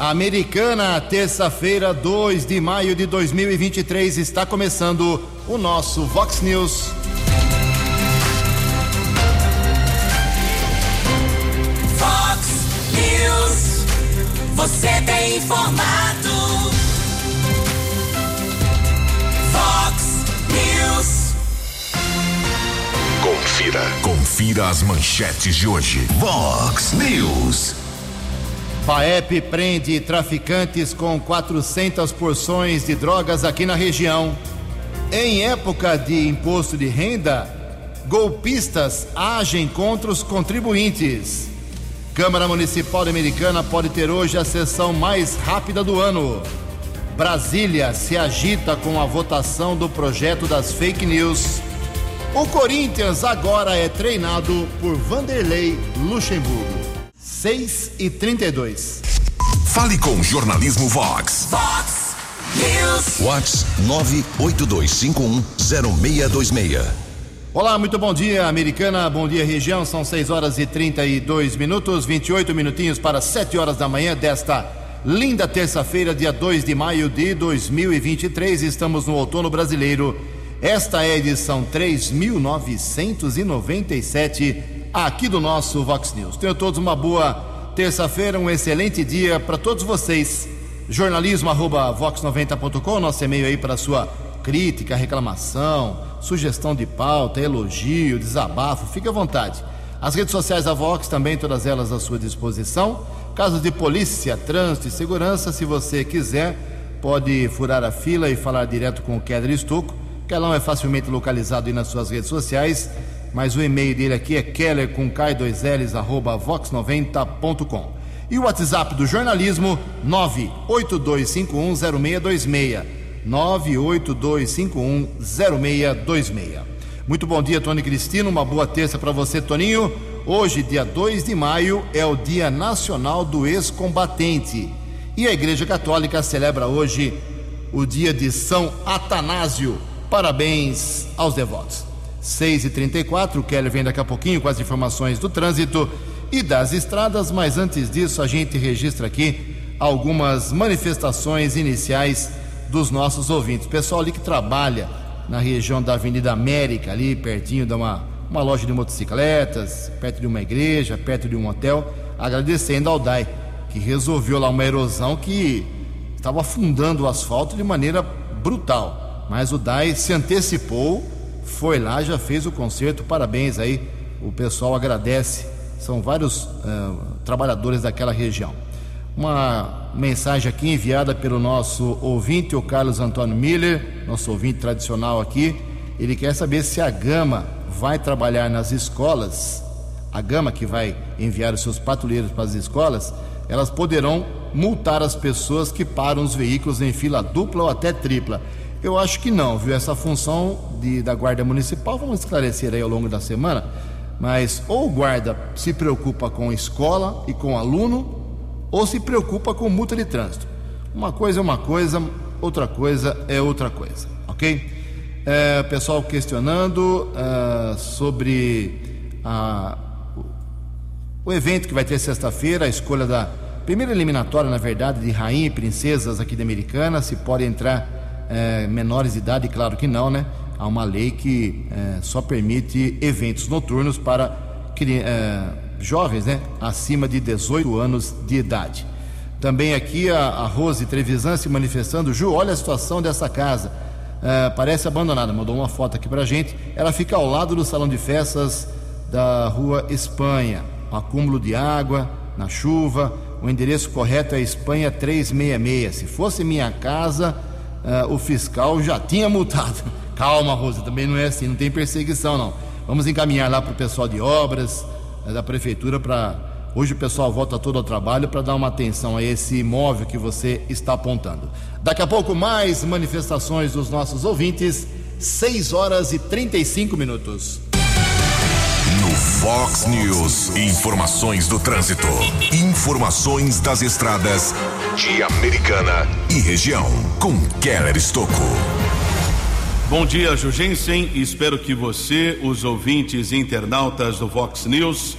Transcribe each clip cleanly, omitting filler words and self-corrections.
Americana, terça-feira, 2 de maio de 2023, está começando o nosso Vox News. Vox News, você bem informado. Vox News. Confira as manchetes de hoje. Vox News. FAEP prende traficantes com 400 porções de drogas aqui na região. Em época de imposto de renda, golpistas agem contra os contribuintes. Câmara Municipal Americana pode ter hoje a sessão mais rápida do ano. Brasília se agita com a votação do projeto das fake news. O Corinthians agora é treinado por Vanderlei Luxemburgo. 6:32. Fale com o jornalismo Vox. Vox News. Vox 982510626. Olá, muito bom dia, Americana. Bom dia, região. São 6:32, 28 minutinhos para 7h da manhã desta linda terça-feira, dia 2 de maio de 2023. Estamos no outono brasileiro. Esta é a edição 3997. Aqui do nosso Vox News. Tenham todos uma boa terça-feira, um excelente dia para todos vocês. jornalismo@vox90.com, nosso e-mail aí para sua crítica, reclamação, sugestão de pauta, elogio, desabafo, fique à vontade. As redes sociais da Vox também, todas elas à sua disposição. Casos de polícia, trânsito e segurança, se você quiser, pode furar a fila e falar direto com o Keller Stocco, que ela não é facilmente localizado aí nas suas redes sociais. Mas o e-mail dele aqui é keller com k2ls @vox90.com. E o WhatsApp do jornalismo 982510626. 982510626. Muito bom dia, Tony Cristino. Uma boa terça para você, Toninho. Hoje, dia 2 de maio, é o Dia Nacional do Ex-Combatente. E a Igreja Católica celebra hoje o dia de São Atanásio. Parabéns aos devotos. 6:34, o Keller vem daqui a pouquinho com as informações do trânsito e das estradas, mas antes disso a gente registra aqui algumas manifestações iniciais dos nossos ouvintes. O pessoal ali que trabalha na região da Avenida América, ali pertinho de uma loja de motocicletas, perto de uma igreja, perto de um hotel, agradecendo ao Dai, que resolveu lá uma erosão que estava afundando o asfalto de maneira brutal, mas o Dai se antecipou, foi lá, já fez o conserto, parabéns aí, o pessoal agradece, são vários trabalhadores daquela região. Uma mensagem aqui enviada pelo nosso ouvinte, o Carlos Antônio Miller, nosso ouvinte tradicional aqui, ele quer saber se a Gama vai trabalhar nas escolas, a Gama que vai enviar os seus patrulheiros para as escolas, elas poderão multar as pessoas que param os veículos em fila dupla ou até tripla. Eu acho que não, viu? Essa função da Guarda Municipal, vamos esclarecer aí ao longo da semana, mas ou o guarda se preocupa com escola e com aluno, ou se preocupa com multa de trânsito. Uma coisa é uma coisa, outra coisa é outra coisa, ok? Pessoal questionando sobre o evento que vai ter sexta-feira, a escolha da primeira eliminatória, na verdade, de rainha e princesas aqui da Americana, se pode entrar menores de idade, claro que não, né? Há uma lei que só permite eventos noturnos para jovens, né? Acima de 18 anos de idade. Também aqui a Rose Trevisan se manifestando. Ju, olha a situação dessa casa, parece abandonada. Mandou uma foto aqui pra gente. Ela fica ao lado do salão de festas da Rua Espanha. Um acúmulo de água na chuva. O endereço correto é Espanha 366. Se fosse minha casa, o fiscal já tinha multado. Calma, Rosa, também não é assim, não tem perseguição não. Vamos encaminhar lá para o pessoal de obras da prefeitura para... Hoje o pessoal volta todo ao trabalho para dar uma atenção a esse imóvel que você está apontando. Daqui a pouco mais manifestações dos nossos ouvintes. 6:35. No Vox News, informações do trânsito, informações das estradas de Americana e região, com Keller Stocco. Bom dia, Jugensen, espero que você, os ouvintes e internautas do Vox News,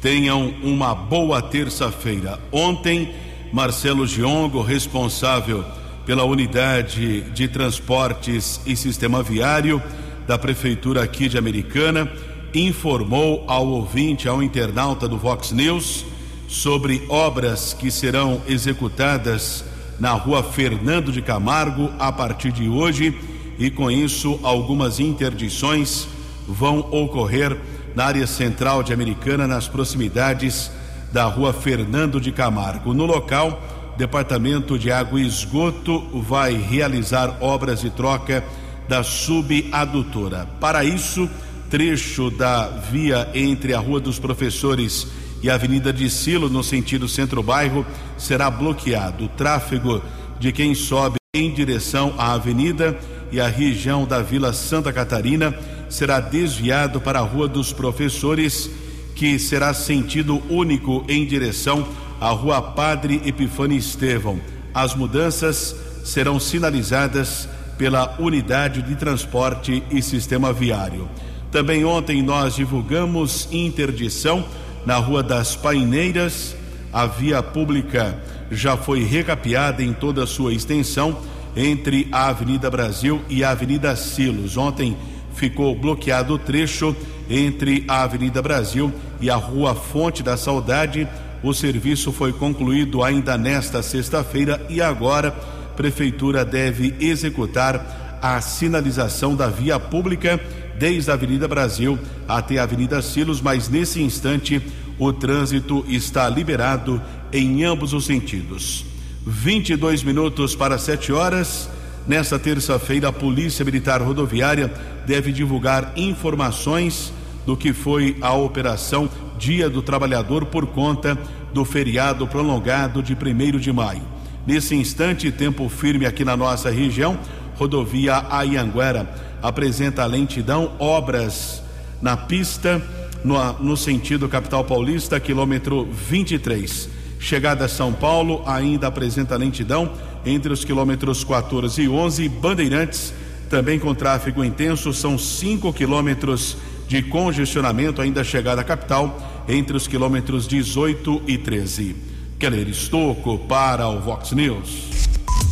tenham uma boa terça-feira. Ontem Marcelo Giongo, responsável pela unidade de transportes e sistema viário da Prefeitura aqui de Americana, informou ao ouvinte, ao internauta do Vox News, sobre obras que serão executadas na rua Fernando de Camargo a partir de hoje, e com isso algumas interdições vão ocorrer na área central de Americana, nas proximidades da rua Fernando de Camargo. No local, o Departamento de Água e Esgoto vai realizar obras de troca da subadutora. Para isso, trecho da via entre a Rua dos Professores e a Avenida de Silo, no sentido centro-bairro, será bloqueado. O tráfego de quem sobe em direção à avenida e à região da Vila Santa Catarina será desviado para a Rua dos Professores, que será sentido único em direção à Rua Padre Epifânio Estevão. As mudanças serão sinalizadas pela Unidade de Transporte e Sistema Viário. Também ontem nós divulgamos interdição na Rua das Paineiras. A via pública já foi recapeada em toda a sua extensão entre a Avenida Brasil e a Avenida Silos. Ontem ficou bloqueado o trecho entre a Avenida Brasil e a Rua Fonte da Saudade. O serviço foi concluído ainda nesta sexta-feira e agora a Prefeitura deve executar a sinalização da via pública desde a Avenida Brasil até a Avenida Silos, mas nesse instante o trânsito está liberado em ambos os sentidos. 22 minutos para 7 horas. Nesta terça-feira, a Polícia Militar Rodoviária deve divulgar informações do que foi a Operação Dia do Trabalhador por conta do feriado prolongado de 1º de maio. Nesse instante, tempo firme aqui na nossa região. Rodovia Anhanguera apresenta lentidão, obras na pista no sentido capital paulista, quilômetro 23. Chegada a São Paulo ainda apresenta lentidão entre os quilômetros 14 e 11. Bandeirantes também com tráfego intenso, são 5 quilômetros de congestionamento ainda chegada à capital entre os quilômetros 18 e 13. Keller Stocco para o Vox News.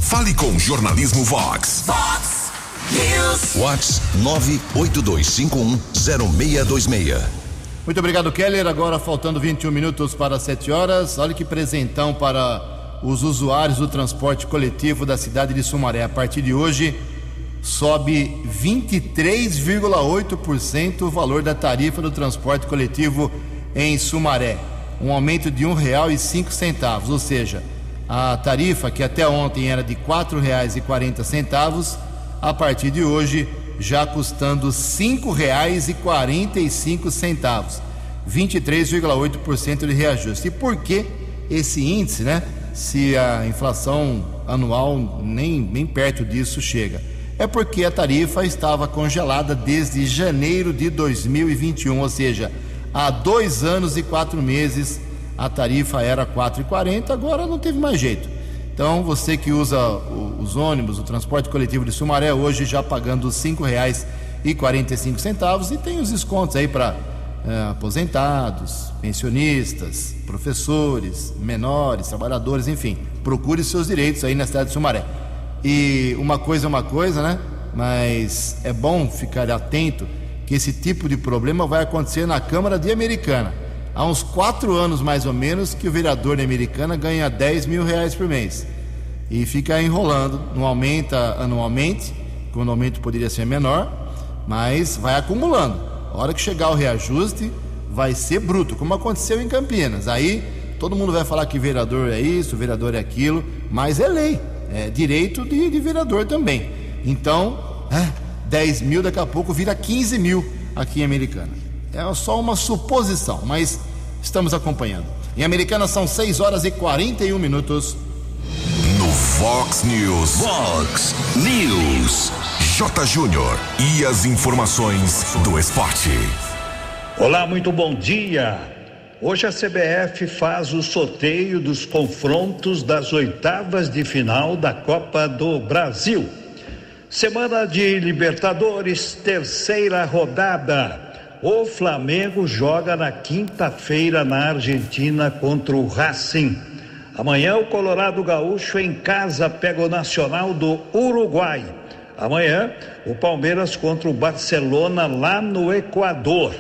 Fale com o jornalismo Vox. Vox News. Vox 982510626. Muito obrigado, Keller. Agora faltando 21 minutos para 7 horas. Olha que presentão para os usuários do transporte coletivo da cidade de Sumaré. A partir de hoje, sobe 23,8% o valor da tarifa do transporte coletivo em Sumaré. Um aumento de R$1,05, ou seja, a tarifa, que até ontem era de R$ 4,40, a partir de hoje já custando R$ 5,45, 23,8% de reajuste. E por que esse índice, né? Se a inflação anual nem perto disso chega. É porque a tarifa estava congelada desde janeiro de 2021, ou seja, há 2 anos e 4 meses. A tarifa era R$ 4,40, agora não teve mais jeito. Então, você que usa os ônibus, o transporte coletivo de Sumaré, hoje já pagando R$ 5,45, e tem os descontos aí para aposentados, pensionistas, professores, menores, trabalhadores, enfim. Procure seus direitos aí na cidade de Sumaré. E uma coisa, né? Mas é bom ficar atento que esse tipo de problema vai acontecer na Câmara de Americana. Há uns 4 anos, mais ou menos, que o vereador da Americana ganha R$10 mil por mês. E fica enrolando, não aumenta anualmente, quando o aumento poderia ser menor, mas vai acumulando. A hora que chegar o reajuste, vai ser bruto, como aconteceu em Campinas. Aí, todo mundo vai falar que vereador é isso, vereador é aquilo, mas é lei, é direito de vereador também. Então, 10 mil daqui a pouco vira 15 mil aqui em Americana. É só uma suposição, mas estamos acompanhando. Em Americana são 6 horas e 41 minutos. No Vox News. Vox News. J. Júnior e as informações do esporte. Olá, muito bom dia. Hoje a CBF faz o sorteio dos confrontos das oitavas de final da Copa do Brasil. Semana de Libertadores, terceira rodada. O Flamengo joga na quinta-feira na Argentina contra o Racing. Amanhã o Colorado Gaúcho em casa pega o Nacional do Uruguai. Amanhã o Palmeiras contra o Barcelona lá no Equador.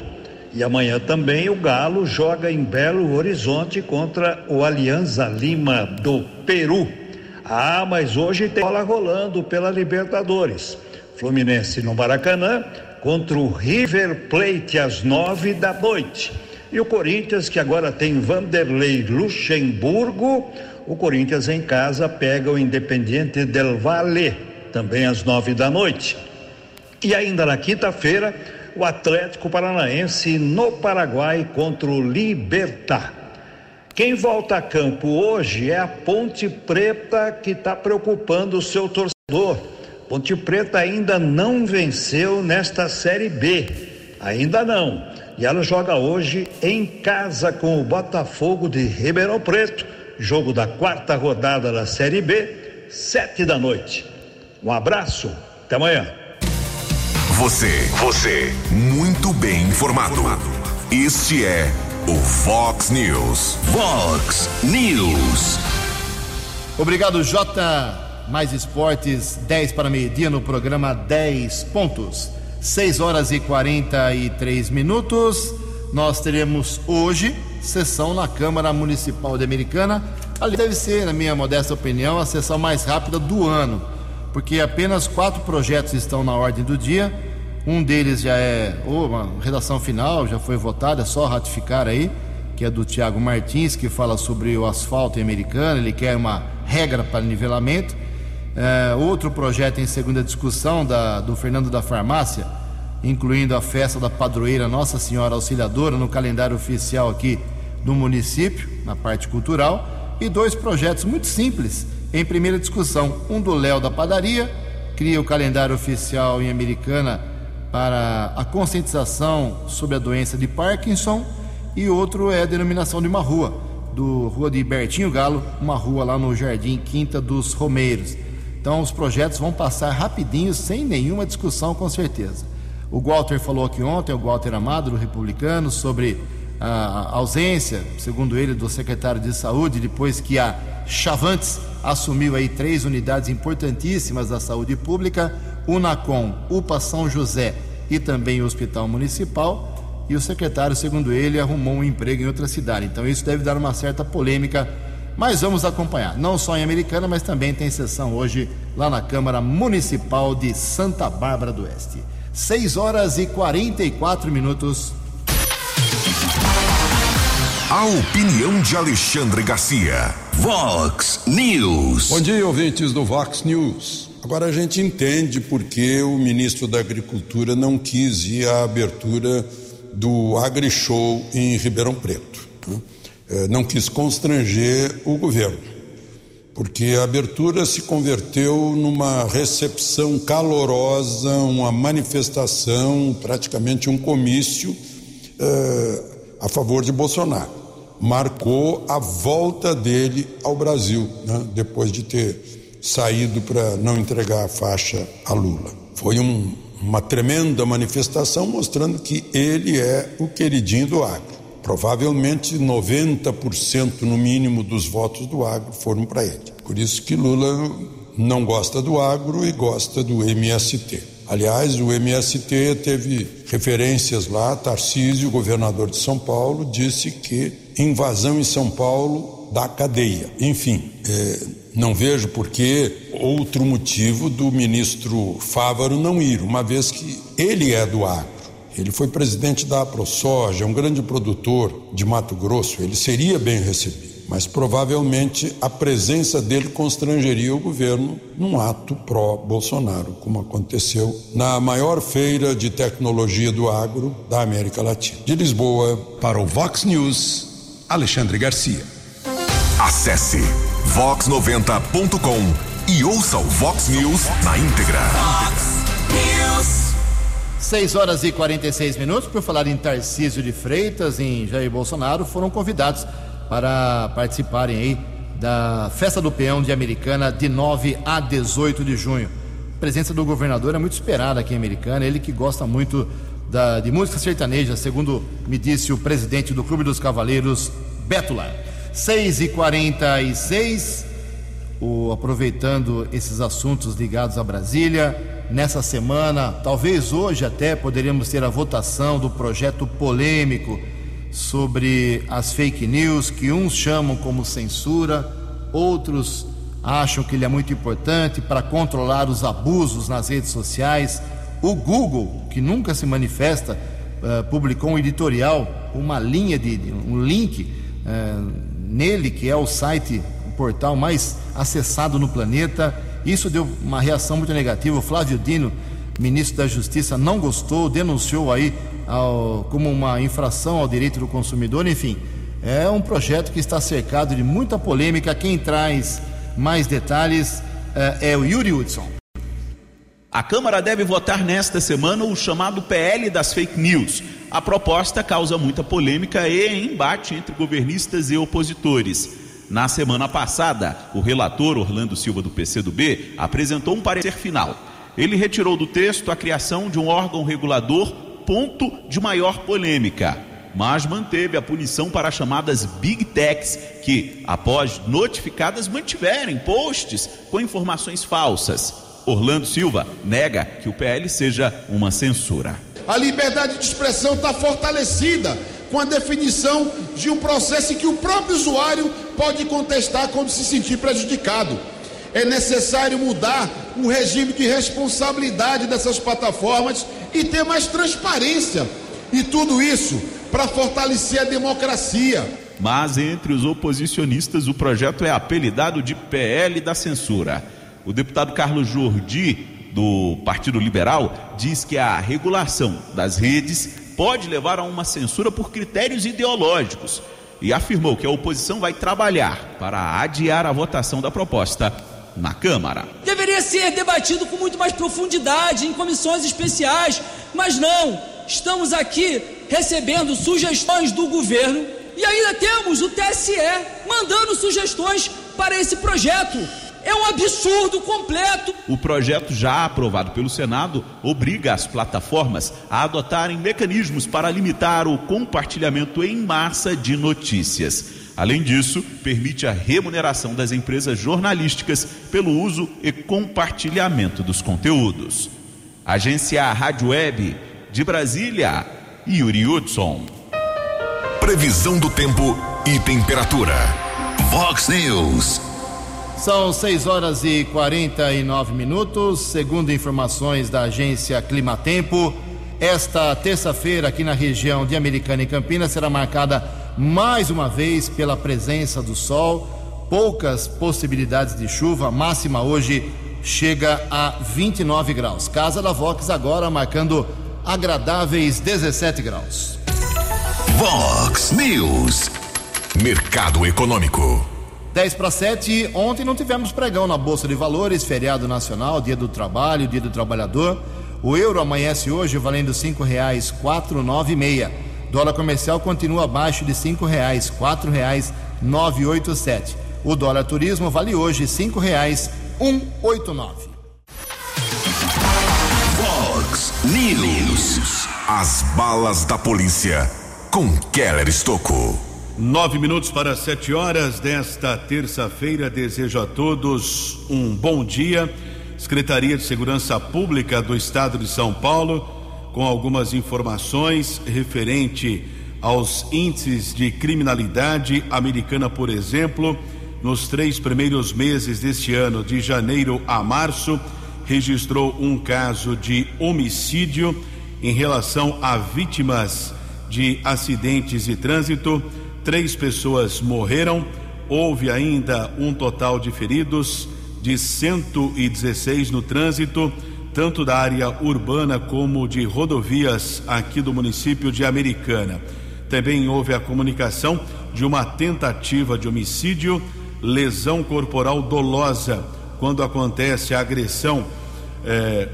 E amanhã também o Galo joga em Belo Horizonte contra o Alianza Lima do Peru. Ah, mas hoje tem bola rolando pela Libertadores. Fluminense no Maracanã contra o River Plate às 21h. E o Corinthians, que agora tem Vanderlei Luxemburgo, o Corinthians em casa pega o Independiente del Valle, também às 21h. E ainda na quinta-feira, o Atlético Paranaense no Paraguai contra o Libertad. Quem volta a campo hoje é a Ponte Preta, que está preocupando o seu torcedor. Ponte Preta ainda não venceu nesta Série B, ainda não. E ela joga hoje em casa com o Botafogo de Ribeirão Preto, jogo da quarta rodada da Série B, 19h. Um abraço, até amanhã. Você, muito bem informado. Este é o Vox News. Vox News. Obrigado, Jota. Mais esportes, 10 para meio-dia no programa 10 Pontos. 6h43. Nós teremos hoje sessão na Câmara Municipal de Americana. Ali deve ser, na minha modesta opinião, a sessão mais rápida do ano, porque apenas 4 projetos estão na ordem do dia. Um deles já é uma redação final, já foi votada, é só ratificar aí, que é do Tiago Martins, que fala sobre o asfalto em Americana. Ele quer uma regra para nivelamento. Outro projeto em segunda discussão do Fernando da Farmácia, incluindo a festa da padroeira Nossa Senhora Auxiliadora no calendário oficial aqui do município, na parte cultural. E 2 projetos muito simples em primeira discussão. Um do Léo da Padaria, cria o calendário oficial em Americana para a conscientização sobre a doença de Parkinson. E outro é a denominação de uma rua, rua de Bertinho Galo, uma rua lá no Jardim Quinta dos Romeiros. Então os projetos vão passar rapidinho, sem nenhuma discussão, com certeza. O Walter falou aqui ontem, o Walter Amado, do Republicano, sobre a ausência, segundo ele, do secretário de Saúde, depois que a Chavantes assumiu aí 3 unidades importantíssimas da saúde pública, o Unacom, UPA São José e também o Hospital Municipal. E o secretário, segundo ele, arrumou um emprego em outra cidade. Então isso deve dar uma certa polêmica, mas vamos acompanhar, não só em Americana, mas também tem sessão hoje lá na Câmara Municipal de Santa Bárbara do Oeste. 6h44. A opinião de Alexandre Garcia. Vox News. Bom dia, ouvintes do Vox News. Agora a gente entende porque o ministro da Agricultura não quis ir à abertura do Agrishow em Ribeirão Preto, né? Não quis constranger o governo, porque a abertura se converteu numa recepção calorosa, uma manifestação, praticamente um comício a favor de Bolsonaro. Marcou a volta dele ao Brasil, né? Depois de ter saído para não entregar a faixa a Lula. Foi uma tremenda manifestação mostrando que ele é o queridinho do agro. Provavelmente 90% no mínimo dos votos do agro foram para ele. Por isso que Lula não gosta do agro e gosta do MST. Aliás, o MST teve referências lá. Tarcísio, governador de São Paulo, disse que invasão em São Paulo da cadeia. Enfim, não vejo por que outro motivo do ministro Fávaro não ir, uma vez que ele é do agro. Ele foi presidente da AproSoja, um grande produtor de Mato Grosso. Ele seria bem recebido, mas provavelmente a presença dele constrangeria o governo num ato pró-Bolsonaro, como aconteceu na maior feira de tecnologia do agro da América Latina. De Lisboa, para o Vox News, Alexandre Garcia. Acesse vox90.com e ouça o Vox News na íntegra. Vox News. 6h46. Por falar em Tarcísio de Freitas, em Jair Bolsonaro, foram convidados para participarem aí da Festa do Peão de Americana de 9 a 18 de junho. A presença do governador é muito esperada aqui em Americana, ele que gosta muito de música sertaneja, segundo me disse o presidente do Clube dos Cavaleiros, Bétula. 6h46, aproveitando esses assuntos ligados a Brasília, nessa semana, talvez hoje até, poderíamos ter a votação do projeto polêmico sobre as fake news, que uns chamam como censura, outros acham que ele é muito importante para controlar os abusos nas redes sociais. O Google, que nunca se manifesta, publicou um editorial, uma linha de um link nele, que é o site, o portal mais acessado no planeta. Isso deu uma reação muito negativa. O Flávio Dino, ministro da Justiça, não gostou, denunciou aí como uma infração ao direito do consumidor. Enfim, é um projeto que está cercado de muita polêmica. Quem traz mais detalhes é o Yuri Hudson. A Câmara deve votar nesta semana o chamado PL das fake news. A proposta causa muita polêmica e embate entre governistas e opositores. Na semana passada, o relator Orlando Silva, do PCdoB, apresentou um parecer final. Ele retirou do texto a criação de um órgão regulador, ponto de maior polêmica, mas manteve a punição para as chamadas Big Techs, que, após notificadas, mantiverem posts com informações falsas. Orlando Silva nega que o PL seja uma censura. A liberdade de expressão está fortalecida com a definição de um processo em que o próprio usuário pode contestar quando se sentir prejudicado. É necessário mudar o regime de responsabilidade dessas plataformas e ter mais transparência. E tudo isso para fortalecer a democracia. Mas entre os oposicionistas, o projeto é apelidado de PL da censura. O deputado Carlos Jordi, do Partido Liberal, diz que a regulação das redes pode levar a uma censura por critérios ideológicos e afirmou que a oposição vai trabalhar para adiar a votação da proposta na Câmara. Deveria ser debatido com muito mais profundidade em comissões especiais, mas não. Estamos aqui recebendo sugestões do governo e ainda temos o TSE mandando sugestões para esse projeto. É um absurdo completo. O projeto, já aprovado pelo Senado, obriga as plataformas a adotarem mecanismos para limitar o compartilhamento em massa de notícias. Além disso, permite a remuneração das empresas jornalísticas pelo uso e compartilhamento dos conteúdos. Agência Rádio Web de Brasília, Yuri Hudson. Previsão do tempo e temperatura. Vox News. São 6h49, segundo informações da agência Climatempo. Esta terça-feira, aqui na região de Americana e Campinas, será marcada mais uma vez pela presença do sol, poucas possibilidades de chuva. A máxima hoje chega a 29 graus. Casa da Vox agora marcando agradáveis 17 graus. Vox News, mercado econômico. 6h50, ontem não tivemos pregão na Bolsa de Valores, feriado nacional, dia do trabalho, dia do trabalhador. O euro amanhece hoje valendo R$ 5,496. Dólar comercial continua abaixo de R$ 5,00, R$ 4,987. O dólar turismo vale hoje R$ 5,189. Fox News. As balas da polícia com Keller Stocco. 9 minutos para 7h desta terça-feira. Desejo a todos um bom dia. Secretaria de Segurança Pública do Estado de São Paulo, com algumas informações referente aos índices de criminalidade americana, por exemplo, nos 3 primeiros meses deste ano, de janeiro a março, registrou um caso de homicídio em relação a vítimas de acidentes de trânsito. 3 pessoas morreram, houve ainda um total de feridos de 116 no trânsito, tanto da área urbana como de rodovias aqui do município de Americana. Também houve a comunicação de uma tentativa de homicídio, lesão corporal dolosa, quando acontece a agressão,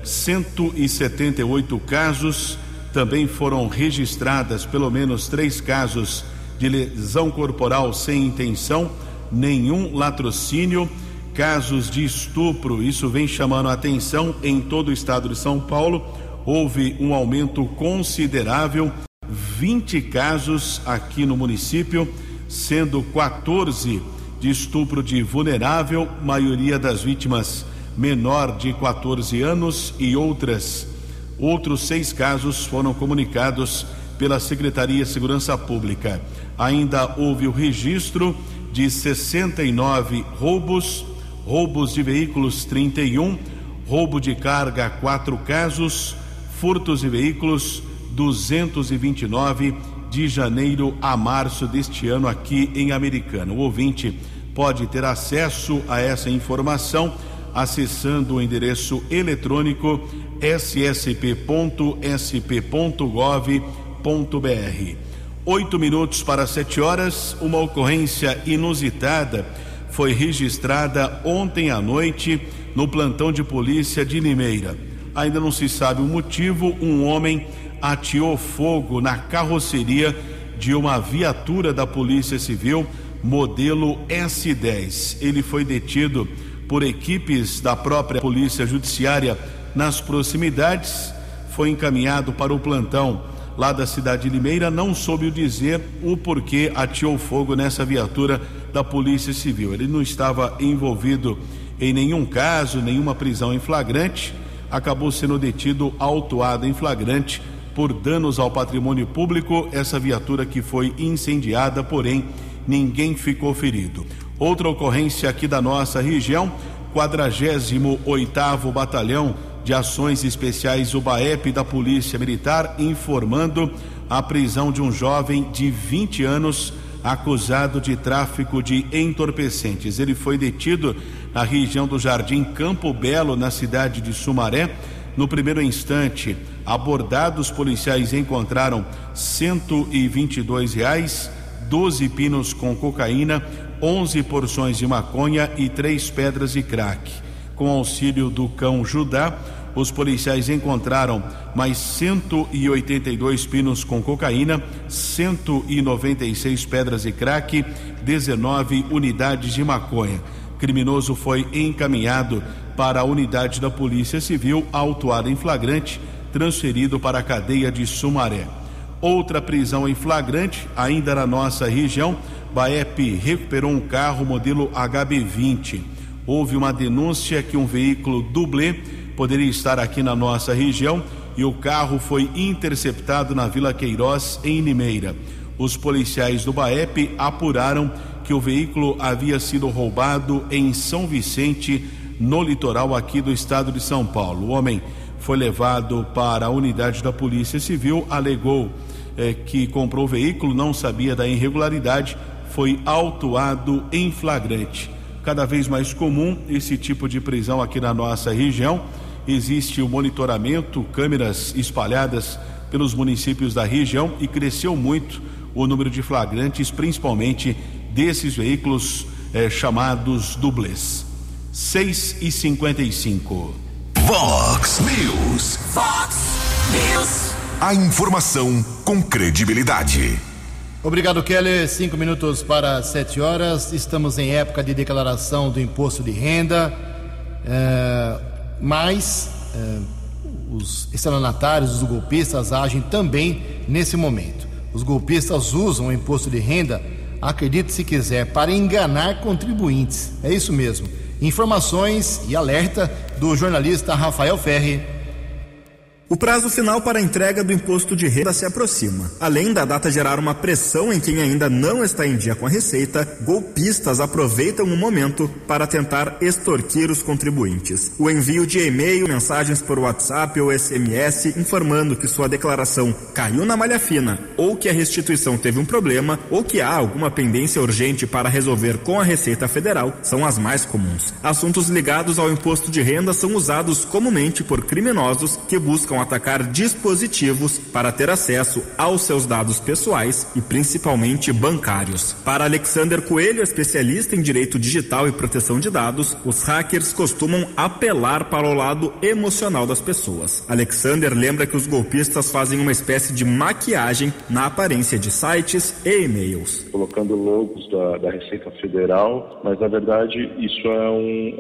178 casos. Também foram registradas pelo menos 3 casos de lesão corporal sem intenção, nenhum latrocínio, casos de estupro. Isso vem chamando a atenção em todo o estado de São Paulo. Houve um aumento considerável, 20 casos aqui no município. sendo 14 de estupro de vulnerável, maioria das vítimas menor de 14 anos, e outros 6 casos foram comunicados pela Secretaria de Segurança Pública. Ainda houve o registro de 69 roubos de veículos 31, roubo de carga 4 casos, furtos de veículos 229 de janeiro a março deste ano aqui em Americana. O ouvinte pode ter acesso a essa informação acessando o endereço eletrônico ssp.sp.gov.br. 8 minutos para 7 horas, uma ocorrência inusitada foi registrada ontem à noite no plantão de polícia de Limeira. Ainda não se sabe o motivo, um homem ateou fogo na carroceria de uma viatura da Polícia Civil, modelo S10. Ele foi detido por equipes da própria Polícia Judiciária nas proximidades, foi encaminhado para o plantão lá da cidade de Limeira. Não soube dizer o porquê ateou fogo nessa viatura da Polícia Civil. Ele não estava envolvido em nenhum caso, nenhuma prisão em flagrante, acabou sendo detido, autuado em flagrante por danos ao patrimônio público. Essa viatura que foi incendiada, porém ninguém ficou ferido. Outra ocorrência aqui da nossa região, 48º Batalhão de Ações Especiais, o BAEP, da Polícia Militar, informando a prisão de um jovem de 20 anos acusado de tráfico de entorpecentes. Ele foi detido na região do Jardim Campo Belo, na cidade de Sumaré. No primeiro instante, abordados, policiais encontraram R$122, 12 pinos com cocaína, 11 porções de maconha e 3 pedras de crack. Com auxílio do cão Judá, os policiais encontraram mais 182 pinos com cocaína, 196 pedras de crack, 19 unidades de maconha. O criminoso foi encaminhado para a unidade da Polícia Civil, autuado em flagrante, transferido para a cadeia de Sumaré. Outra prisão em flagrante, ainda na nossa região, BAEP recuperou um carro modelo HB20. Houve uma denúncia que um veículo dublê poderia estar aqui na nossa região e o carro foi interceptado na Vila Queiroz, em Limeira. Os policiais do BAEP apuraram que o veículo havia sido roubado em São Vicente, no litoral aqui do estado de São Paulo. O homem foi levado para a unidade da Polícia Civil, alegou que comprou o veículo, não sabia da irregularidade, foi autuado em flagrante. Cada vez mais comum esse tipo de prisão aqui na nossa região. Existe o monitoramento, câmeras espalhadas pelos municípios da região, e cresceu muito o número de flagrantes, principalmente desses veículos chamados dublês. 6:55. Vox News. Vox News. A informação com credibilidade. Obrigado, Keller. 5 minutos para 7 horas. Estamos em época de declaração do imposto de renda, mas os estelionatários, os golpistas agem também nesse momento. Os golpistas usam o imposto de renda, acredite se quiser, para enganar contribuintes. É isso mesmo. Informações e alerta do jornalista Rafael Ferri. O prazo final para a entrega do imposto de renda se aproxima. Além da data gerar uma pressão em quem ainda não está em dia com a Receita, golpistas aproveitam o momento para tentar extorquir os contribuintes. O envio de e-mail, mensagens por WhatsApp ou SMS informando que sua declaração caiu na malha fina, ou que a restituição teve um problema, ou que há alguma pendência urgente para resolver com a Receita Federal, são as mais comuns. Assuntos ligados ao imposto de renda são usados comumente por criminosos que buscam atacar dispositivos para ter acesso aos seus dados pessoais e principalmente bancários. Para Alexander Coelho, especialista em direito digital e proteção de dados, os hackers costumam apelar para o lado emocional das pessoas. Alexander lembra que os golpistas fazem uma espécie de maquiagem na aparência de sites e e-mails, colocando logos da Receita Federal, mas na verdade isso é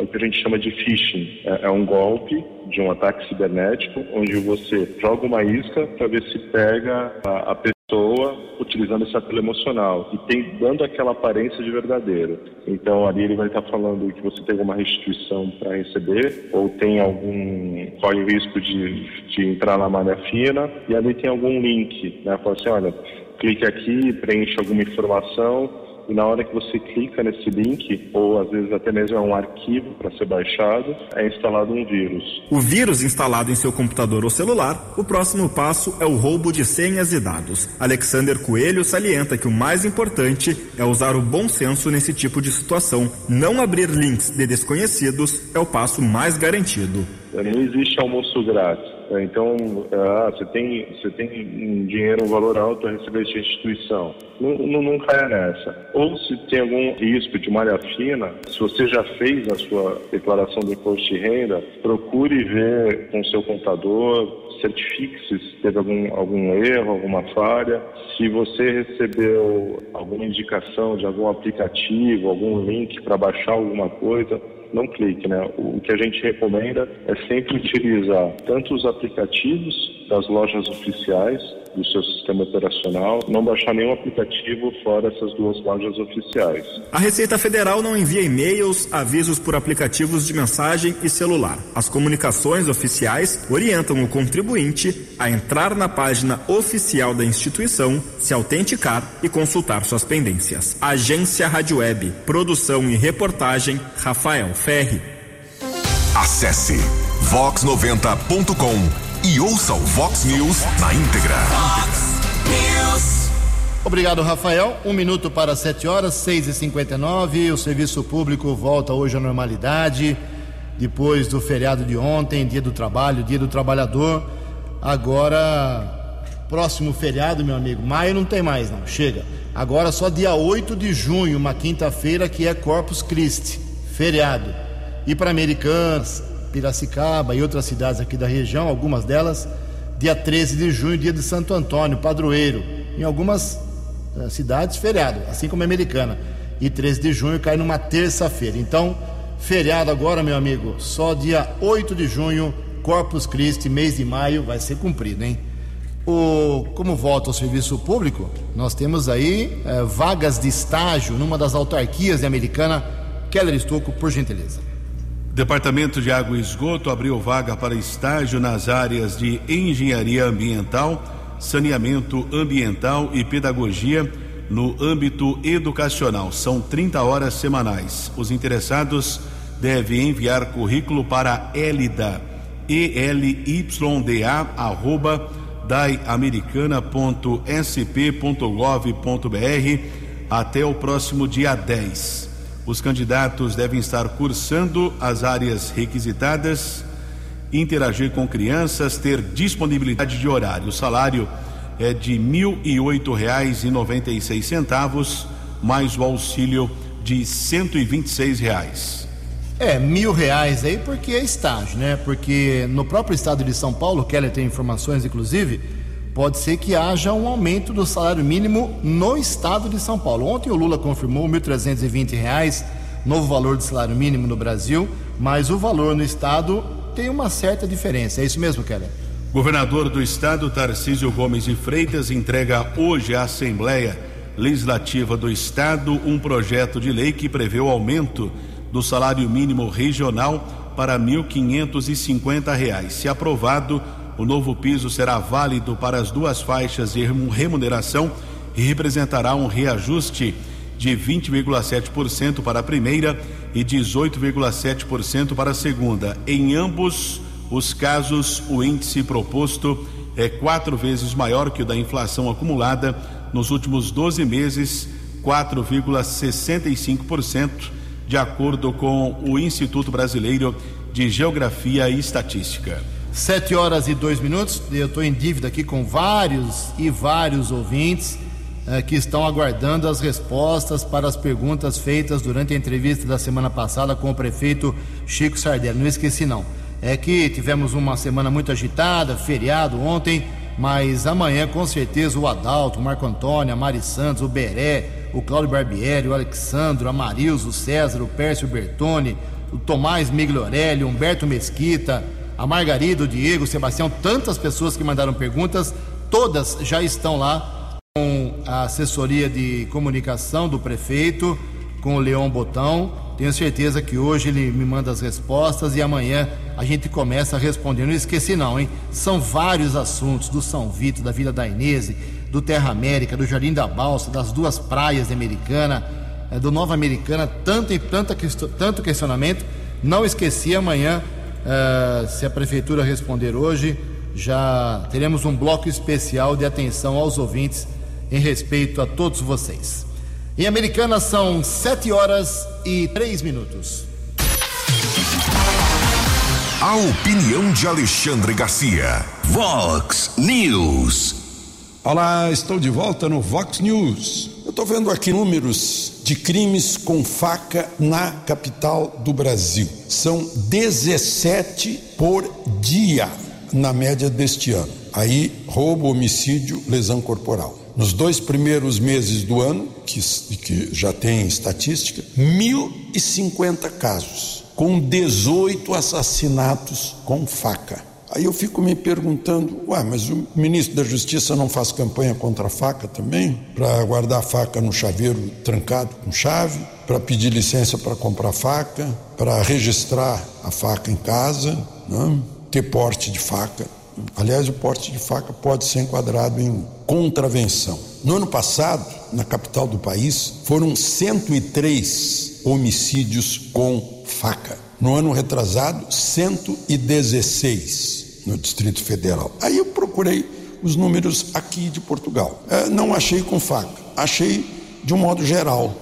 o que a gente chama de phishing, é um golpe de um ataque cibernético, onde você joga uma isca para ver se pega a pessoa pessoa utilizando esse apelo emocional e dando aquela aparência de verdadeiro. Então, ali ele vai estar falando que você tem alguma restituição para receber ou tem algum... corre o risco de entrar na malha fina, e ali tem algum link, né? Fala assim, olha, clique aqui, preenche alguma informação. E na hora que você clica nesse link, ou às vezes até mesmo é um arquivo para ser baixado, é instalado um vírus. O vírus instalado em seu computador ou celular, o próximo passo é o roubo de senhas e dados. Alexander Coelho salienta que o mais importante é usar o bom senso nesse tipo de situação. Não abrir links de desconhecidos é o passo mais garantido. Não existe almoço grátis. Então, você tem um dinheiro, um valor alto a receber de instituição. Não caia nessa. Ou se tem algum risco de malha fina, se você já fez a sua declaração do imposto de renda, procure ver com o seu contador, certifique-se se teve algum erro, alguma falha. Se você recebeu alguma indicação de algum aplicativo, algum link para baixar alguma coisa, não clique, né? O que a gente recomenda é sempre utilizar tanto os aplicativos das lojas oficiais do seu sistema operacional, não baixar nenhum aplicativo fora essas duas lojas oficiais. A Receita Federal não envia e-mails, avisos por aplicativos de mensagem e celular. As comunicações oficiais orientam o contribuinte a entrar na página oficial da instituição, se autenticar e consultar suas pendências. Agência Rádio Web, produção e reportagem, Rafael Ferri. Acesse vox90.com e ouça o Vox News na íntegra. Vox News. Obrigado, Rafael. 1 minuto para 7 horas, 6h59. O serviço público volta hoje à normalidade. Depois do feriado de ontem, dia do trabalho, dia do trabalhador. Agora, próximo feriado, meu amigo, maio não tem mais, não. Chega. Agora só dia 8 de junho, uma quinta-feira, que é Corpus Christi. Feriado. E para americanos, Piracicaba e outras cidades aqui da região, algumas delas, dia 13 de junho, dia de Santo Antônio, padroeiro, em algumas cidades, feriado, assim como a Americana, e 13 de junho cai numa terça-feira. Então, feriado agora, meu amigo, só dia 8 de junho, Corpus Christi, mês de maio, vai ser cumprido, hein? Como volta o serviço público, nós temos aí vagas de estágio numa das autarquias de Americana. Keller Stocco, por gentileza. Departamento de Água e Esgoto abriu vaga para estágio nas áreas de Engenharia Ambiental, Saneamento Ambiental e Pedagogia no âmbito educacional. São 30 horas semanais. Os interessados devem enviar currículo para elida@daiamericana.sp.gov.br até o próximo dia 10. Os candidatos devem estar cursando as áreas requisitadas, interagir com crianças, ter disponibilidade de horário. O salário é de R$ 1.008,96, mais o auxílio de R$ 126. R$ 1.000 aí porque é estágio, né? Porque no próprio estado de São Paulo, Keller tem informações, inclusive, pode ser que haja um aumento do salário mínimo no estado de São Paulo. Ontem o Lula confirmou R$ 1.320, novo valor de salário mínimo no Brasil, mas o valor no estado tem uma certa diferença. É isso mesmo, Keller? Governador do estado, Tarcísio Gomes de Freitas, entrega hoje à Assembleia Legislativa do Estado um projeto de lei que prevê o aumento do salário mínimo regional para R$ 1.550. Se aprovado, o novo piso será válido para as duas faixas de remuneração e representará um reajuste de 20,7% para a primeira e 18,7% para a segunda. Em ambos os casos, o índice proposto é 4 vezes maior que o da inflação acumulada nos últimos 12 meses, 4,65%, de acordo com o Instituto Brasileiro de Geografia e Estatística. 7 horas e 2 minutos, eu estou em dívida aqui com vários ouvintes que estão aguardando as respostas para as perguntas feitas durante a entrevista da semana passada com o prefeito Chico Sardelli. Não esqueci não, é que tivemos uma semana muito agitada, feriado ontem, mas amanhã com certeza o Adalto, o Marco Antônio, a Mari Santos, o Beré, o Cláudio Barbieri, o Alexandro, a Marilso, o César, o Pércio Bertoni, o Tomás Migliorelli, o Humberto Mesquita, a Margarida, o Diego, o Sebastião, tantas pessoas que mandaram perguntas, todas já estão lá Com a assessoria de comunicação do prefeito, com o Leon Botão, tenho certeza que hoje ele me manda as respostas e amanhã a gente começa respondendo. Não esqueci não, hein? São vários assuntos, do São Vito, da Vila da Inês, do Terra América, do Jardim da Balsa, das duas praias de Americana, do Nova Americana, tanto questionamento. Não esqueci, amanhã, se a prefeitura responder hoje, já teremos um bloco especial de atenção aos ouvintes em respeito a todos vocês. Em Americana são 7h03. A opinião de Alexandre Garcia. Vox News. Olá, estou de volta no Vox News. Eu estou vendo aqui números de crimes com faca na capital do Brasil. São 17 por dia na média deste ano. Aí roubo, homicídio, lesão corporal. Nos dois primeiros meses do ano, que já tem estatística, 1.050 casos, com 18 assassinatos com faca. Aí eu fico me perguntando, mas o ministro da Justiça não faz campanha contra a faca também? Para guardar a faca no chaveiro trancado com chave, para pedir licença para comprar faca, para registrar a faca em casa, né? Ter porte de faca. Aliás, o porte de faca pode ser enquadrado em contravenção. No ano passado, na capital do país, foram 103 homicídios com faca. No ano retrasado, 116 no Distrito Federal. Aí eu procurei os números aqui de Portugal. Não achei com faca, achei de um modo geral.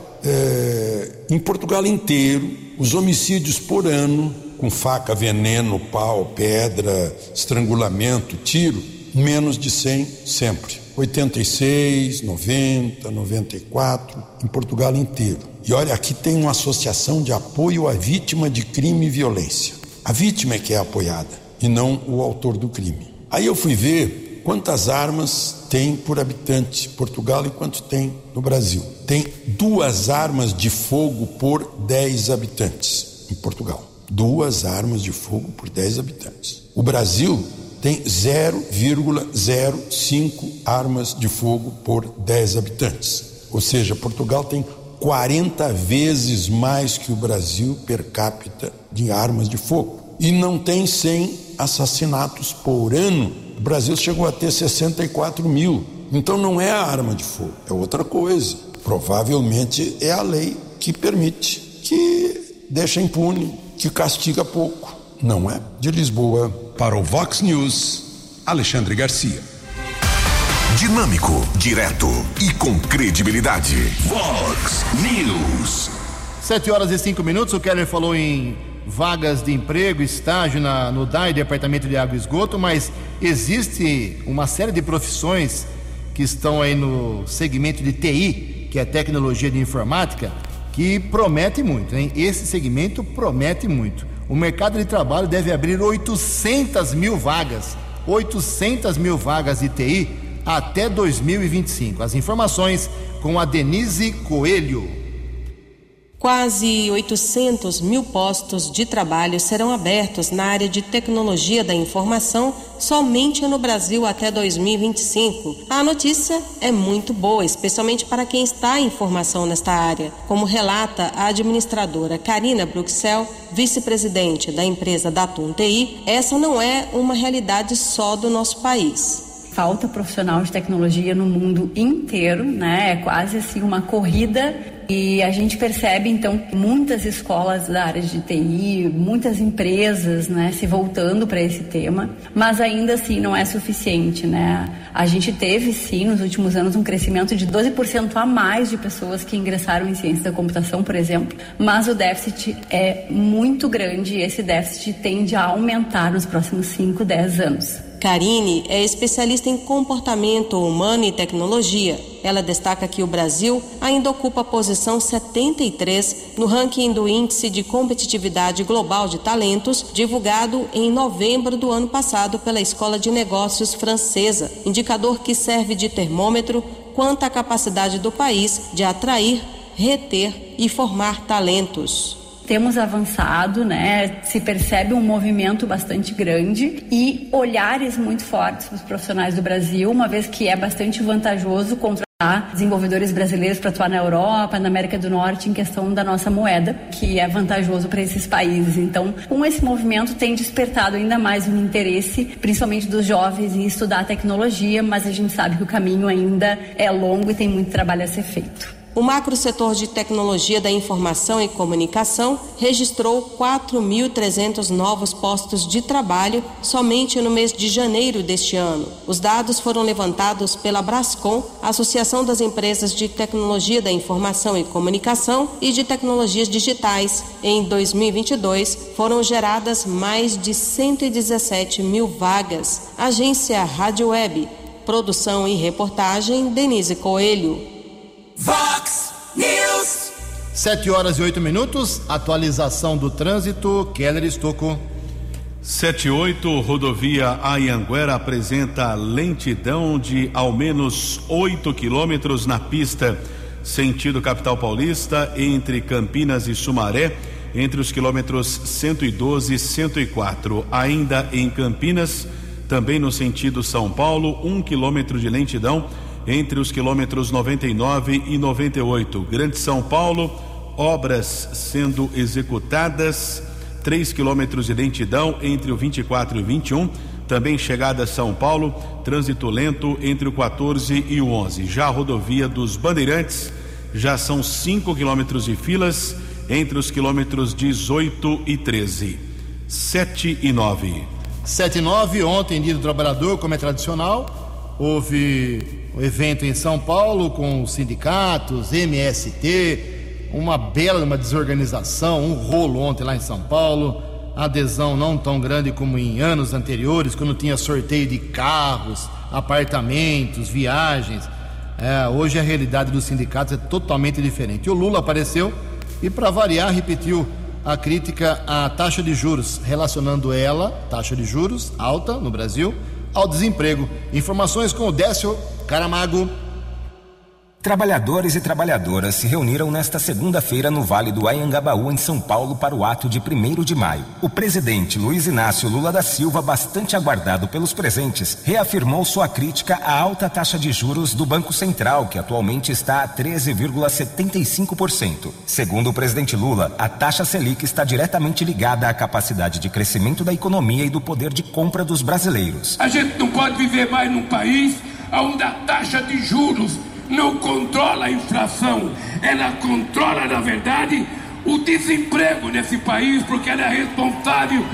Em Portugal inteiro, os homicídios por ano com faca, veneno, pau, pedra, estrangulamento, tiro, menos de 100 sempre. 86, 90, 94, em Portugal inteiro. E olha, aqui tem uma associação de apoio à vítima de crime e violência. A vítima é que é apoiada e não o autor do crime. Aí eu fui ver quantas armas tem por habitante Portugal e quanto tem no Brasil. Tem 2 armas de fogo por 10 habitantes em Portugal. 2 armas de fogo por 10 habitantes. O Brasil tem 0,05 armas de fogo por 10 habitantes. Ou seja, Portugal tem 40 vezes mais que o Brasil per capita de armas de fogo. E não tem 100 assassinatos por ano. O Brasil chegou a ter 64.000. Então não é a arma de fogo, é outra coisa. Provavelmente é a lei que permite, que deixa impune, que castiga pouco, não é? De Lisboa, para o Vox News, Alexandre Garcia. Dinâmico, direto e com credibilidade. Vox News. 7h05. O Keller falou em vagas de emprego, estágio no Dai, Departamento de Água e Esgoto, mas existe uma série de profissões que estão aí no segmento de TI, que é tecnologia de informática, que promete muito, hein? Esse segmento promete muito. O mercado de trabalho deve abrir 800 mil vagas de TI até 2025. As informações com a Denise Coelho. Quase 800 mil postos de trabalho serão abertos na área de tecnologia da informação somente no Brasil até 2025. A notícia é muito boa, especialmente para quem está em formação nesta área, como relata a administradora Karina Bruxel, vice-presidente da empresa Datum TI. Essa não é uma realidade só do nosso país. Falta profissional de tecnologia no mundo inteiro, né? É quase assim uma corrida. E a gente percebe, então, que muitas escolas da área de TI, muitas empresas, né, se voltando para esse tema, mas ainda assim não é suficiente, né? A gente teve, sim, nos últimos anos, um crescimento de 12% a mais de pessoas que ingressaram em ciência da computação, por exemplo, mas o déficit é muito grande e esse déficit tende a aumentar nos próximos 5, 10 anos. Karine é especialista em comportamento humano e tecnologia. Ela destaca que o Brasil ainda ocupa a posição 73 no ranking do Índice de Competitividade Global de Talentos, divulgado em novembro do ano passado pela Escola de Negócios Francesa, indicador que serve de termômetro quanto à capacidade do país de atrair, reter e formar talentos. Temos avançado, né? Se percebe um movimento bastante grande e olhares muito fortes para os profissionais do Brasil, uma vez que é bastante vantajoso contra Desenvolvedores brasileiros para atuar na Europa, na América do Norte, em questão da nossa moeda, que é vantajoso para esses países. Então, com esse movimento tem despertado ainda mais um interesse, principalmente dos jovens, em estudar a tecnologia, mas a gente sabe que o caminho ainda é longo e tem muito trabalho a ser feito. O macro setor de tecnologia da informação e comunicação registrou 4.300 novos postos de trabalho somente no mês de janeiro deste ano. Os dados foram levantados pela Brascom, Associação das Empresas de Tecnologia da Informação e Comunicação e de Tecnologias Digitais. Em 2022, foram geradas mais de 117 mil vagas. Agência Rádio Web. Produção e reportagem, Denise Coelho. Vox News. 7h08, atualização do trânsito, Keller Stocco. 7h08, rodovia Anhanguera apresenta lentidão de ao menos 8 quilômetros na pista sentido capital paulista, entre Campinas e Sumaré, entre os quilômetros 112 e 104. Ainda em Campinas, também no sentido São Paulo, 1 quilômetro de lentidão entre os quilômetros 99 e 98. Grande São Paulo, obras sendo executadas, 3 quilômetros de lentidão entre o 24 e o 21. Também chegada a São Paulo, trânsito lento entre o 14 e o 11. Já a rodovia dos Bandeirantes, já são 5 quilômetros de filas entre os quilômetros 18 e 13. 7 e 9. 7 e 9, ontem, dia do trabalhador, como é tradicional, houve um evento em São Paulo com os sindicatos, MST, uma desorganização, um rolo ontem lá em São Paulo, adesão não tão grande como em anos anteriores, quando tinha sorteio de carros, apartamentos, viagens. Hoje a realidade dos sindicatos é totalmente diferente. O Lula apareceu e, para variar, repetiu a crítica à taxa de juros, relacionando ela, taxa de juros alta no Brasil, ao desemprego. Informações com o Décio Caramago. Trabalhadores e trabalhadoras se reuniram nesta segunda-feira no Vale do Anhangabaú, em São Paulo, para o ato de 1º de maio. O presidente Luiz Inácio Lula da Silva, bastante aguardado pelos presentes, reafirmou sua crítica à alta taxa de juros do Banco Central, que atualmente está a 13,75%. Segundo o presidente Lula, a taxa Selic está diretamente ligada à capacidade de crescimento da economia e do poder de compra dos brasileiros. A gente não pode viver mais num país onde a taxa de juros não controla a inflação, ela controla, na verdade, o desemprego nesse país, porque ela é responsável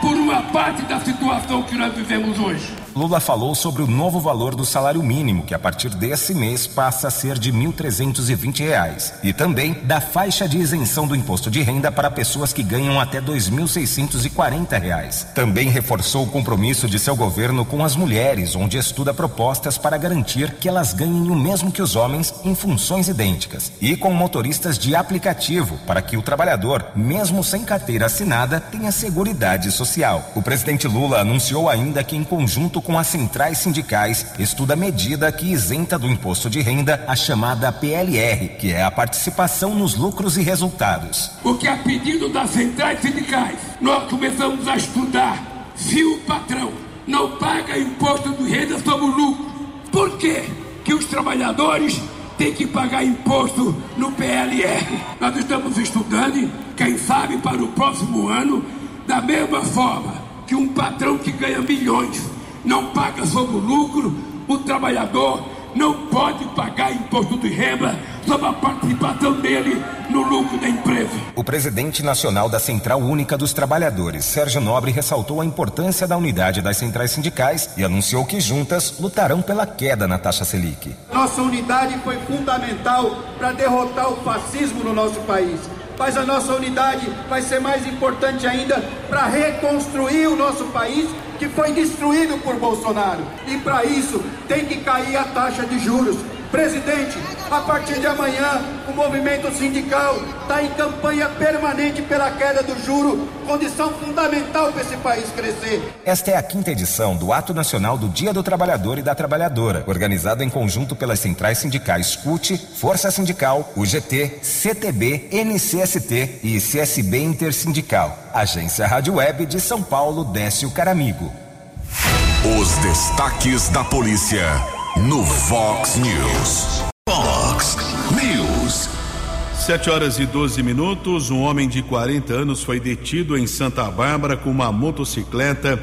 por uma parte da situação que nós vivemos hoje. Lula falou sobre o novo valor do salário mínimo, que a partir desse mês passa a ser de R$ 1.320, e também da faixa de isenção do imposto de renda para pessoas que ganham até R$ 2.640. Também reforçou o compromisso de seu governo com as mulheres, onde estuda propostas para garantir que elas ganhem o mesmo que os homens em funções idênticas, e com motoristas de aplicativo, para que o trabalhador, mesmo sem carteira assinada, tenha seguridade social. O presidente Lula anunciou ainda que, em conjunto com as centrais sindicais, estuda medida que isenta do imposto de renda a chamada PLR, que é a participação nos lucros e resultados. O que, a pedido das centrais sindicais, nós começamos a estudar, se o patrão não paga imposto de renda sobre o lucro, por quê que os trabalhadores têm que pagar imposto no PLR? Nós estamos estudando, quem sabe para o próximo ano, da mesma forma que um patrão que ganha milhões não paga sobre o lucro, o trabalhador não pode pagar imposto de renda sobre a participação dele no lucro da empresa. O presidente nacional da Central Única dos Trabalhadores, Sérgio Nobre, ressaltou a importância da unidade das centrais sindicais e anunciou que juntas lutarão pela queda na taxa Selic. Nossa unidade foi fundamental para derrotar o fascismo no nosso país. Mas a nossa unidade vai ser mais importante ainda para reconstruir o nosso país, que foi destruído por Bolsonaro. E para isso tem que cair a taxa de juros. Presidente, a partir de amanhã o movimento sindical está em campanha permanente pela queda do juro, condição fundamental para esse país crescer. Esta é a 5ª edição do Ato Nacional do Dia do Trabalhador e da Trabalhadora, organizado em conjunto pelas centrais sindicais CUT, Força Sindical, UGT, CTB, NCST e CSB Intersindical. Agência Rádio Web de São Paulo, Décio Caramigo. Os destaques da polícia no Vox News. Vox News. 7:12, um homem de 40 anos foi detido em Santa Bárbara com uma motocicleta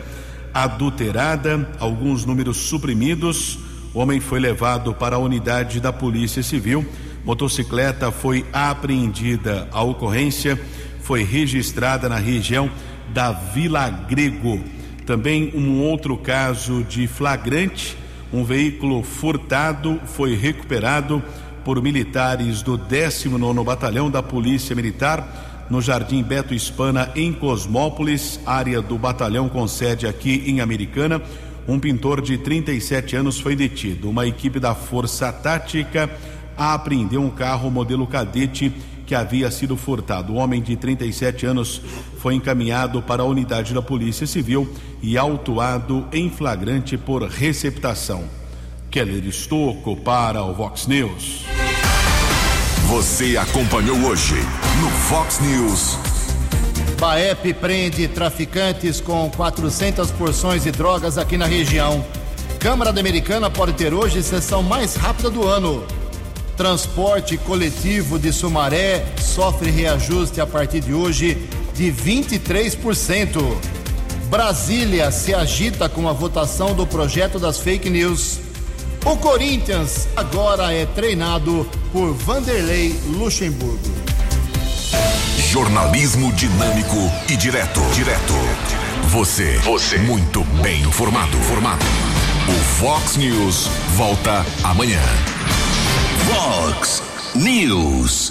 adulterada, alguns números suprimidos. O homem foi levado para a unidade da Polícia Civil. Motocicleta foi apreendida. A ocorrência foi registrada na região da Vila Grego. Também um outro caso de flagrante, um veículo furtado foi recuperado por militares do 19º Batalhão da Polícia Militar no Jardim Beto Hispana, em Cosmópolis, área do batalhão com sede aqui em Americana. Um pintor de 37 anos foi detido. Uma equipe da Força Tática apreendeu um carro modelo Cadete que havia sido furtado. O homem de 37 anos foi encaminhado para a unidade da Polícia Civil e autuado em flagrante por receptação. Keller Stocco para o Vox News. Você acompanhou hoje no Vox News. BAEP prende traficantes com 400 porções de drogas aqui na região. Câmara da Americana pode ter hoje sessão mais rápida do ano. Transporte coletivo de Sumaré sofre reajuste a partir de hoje de 23%. Brasília se agita com a votação do projeto das fake news. O Corinthians agora é treinado por Vanderlei Luxemburgo. Jornalismo dinâmico e direto. Você. Muito bem informado. O Vox News volta amanhã. Fox News.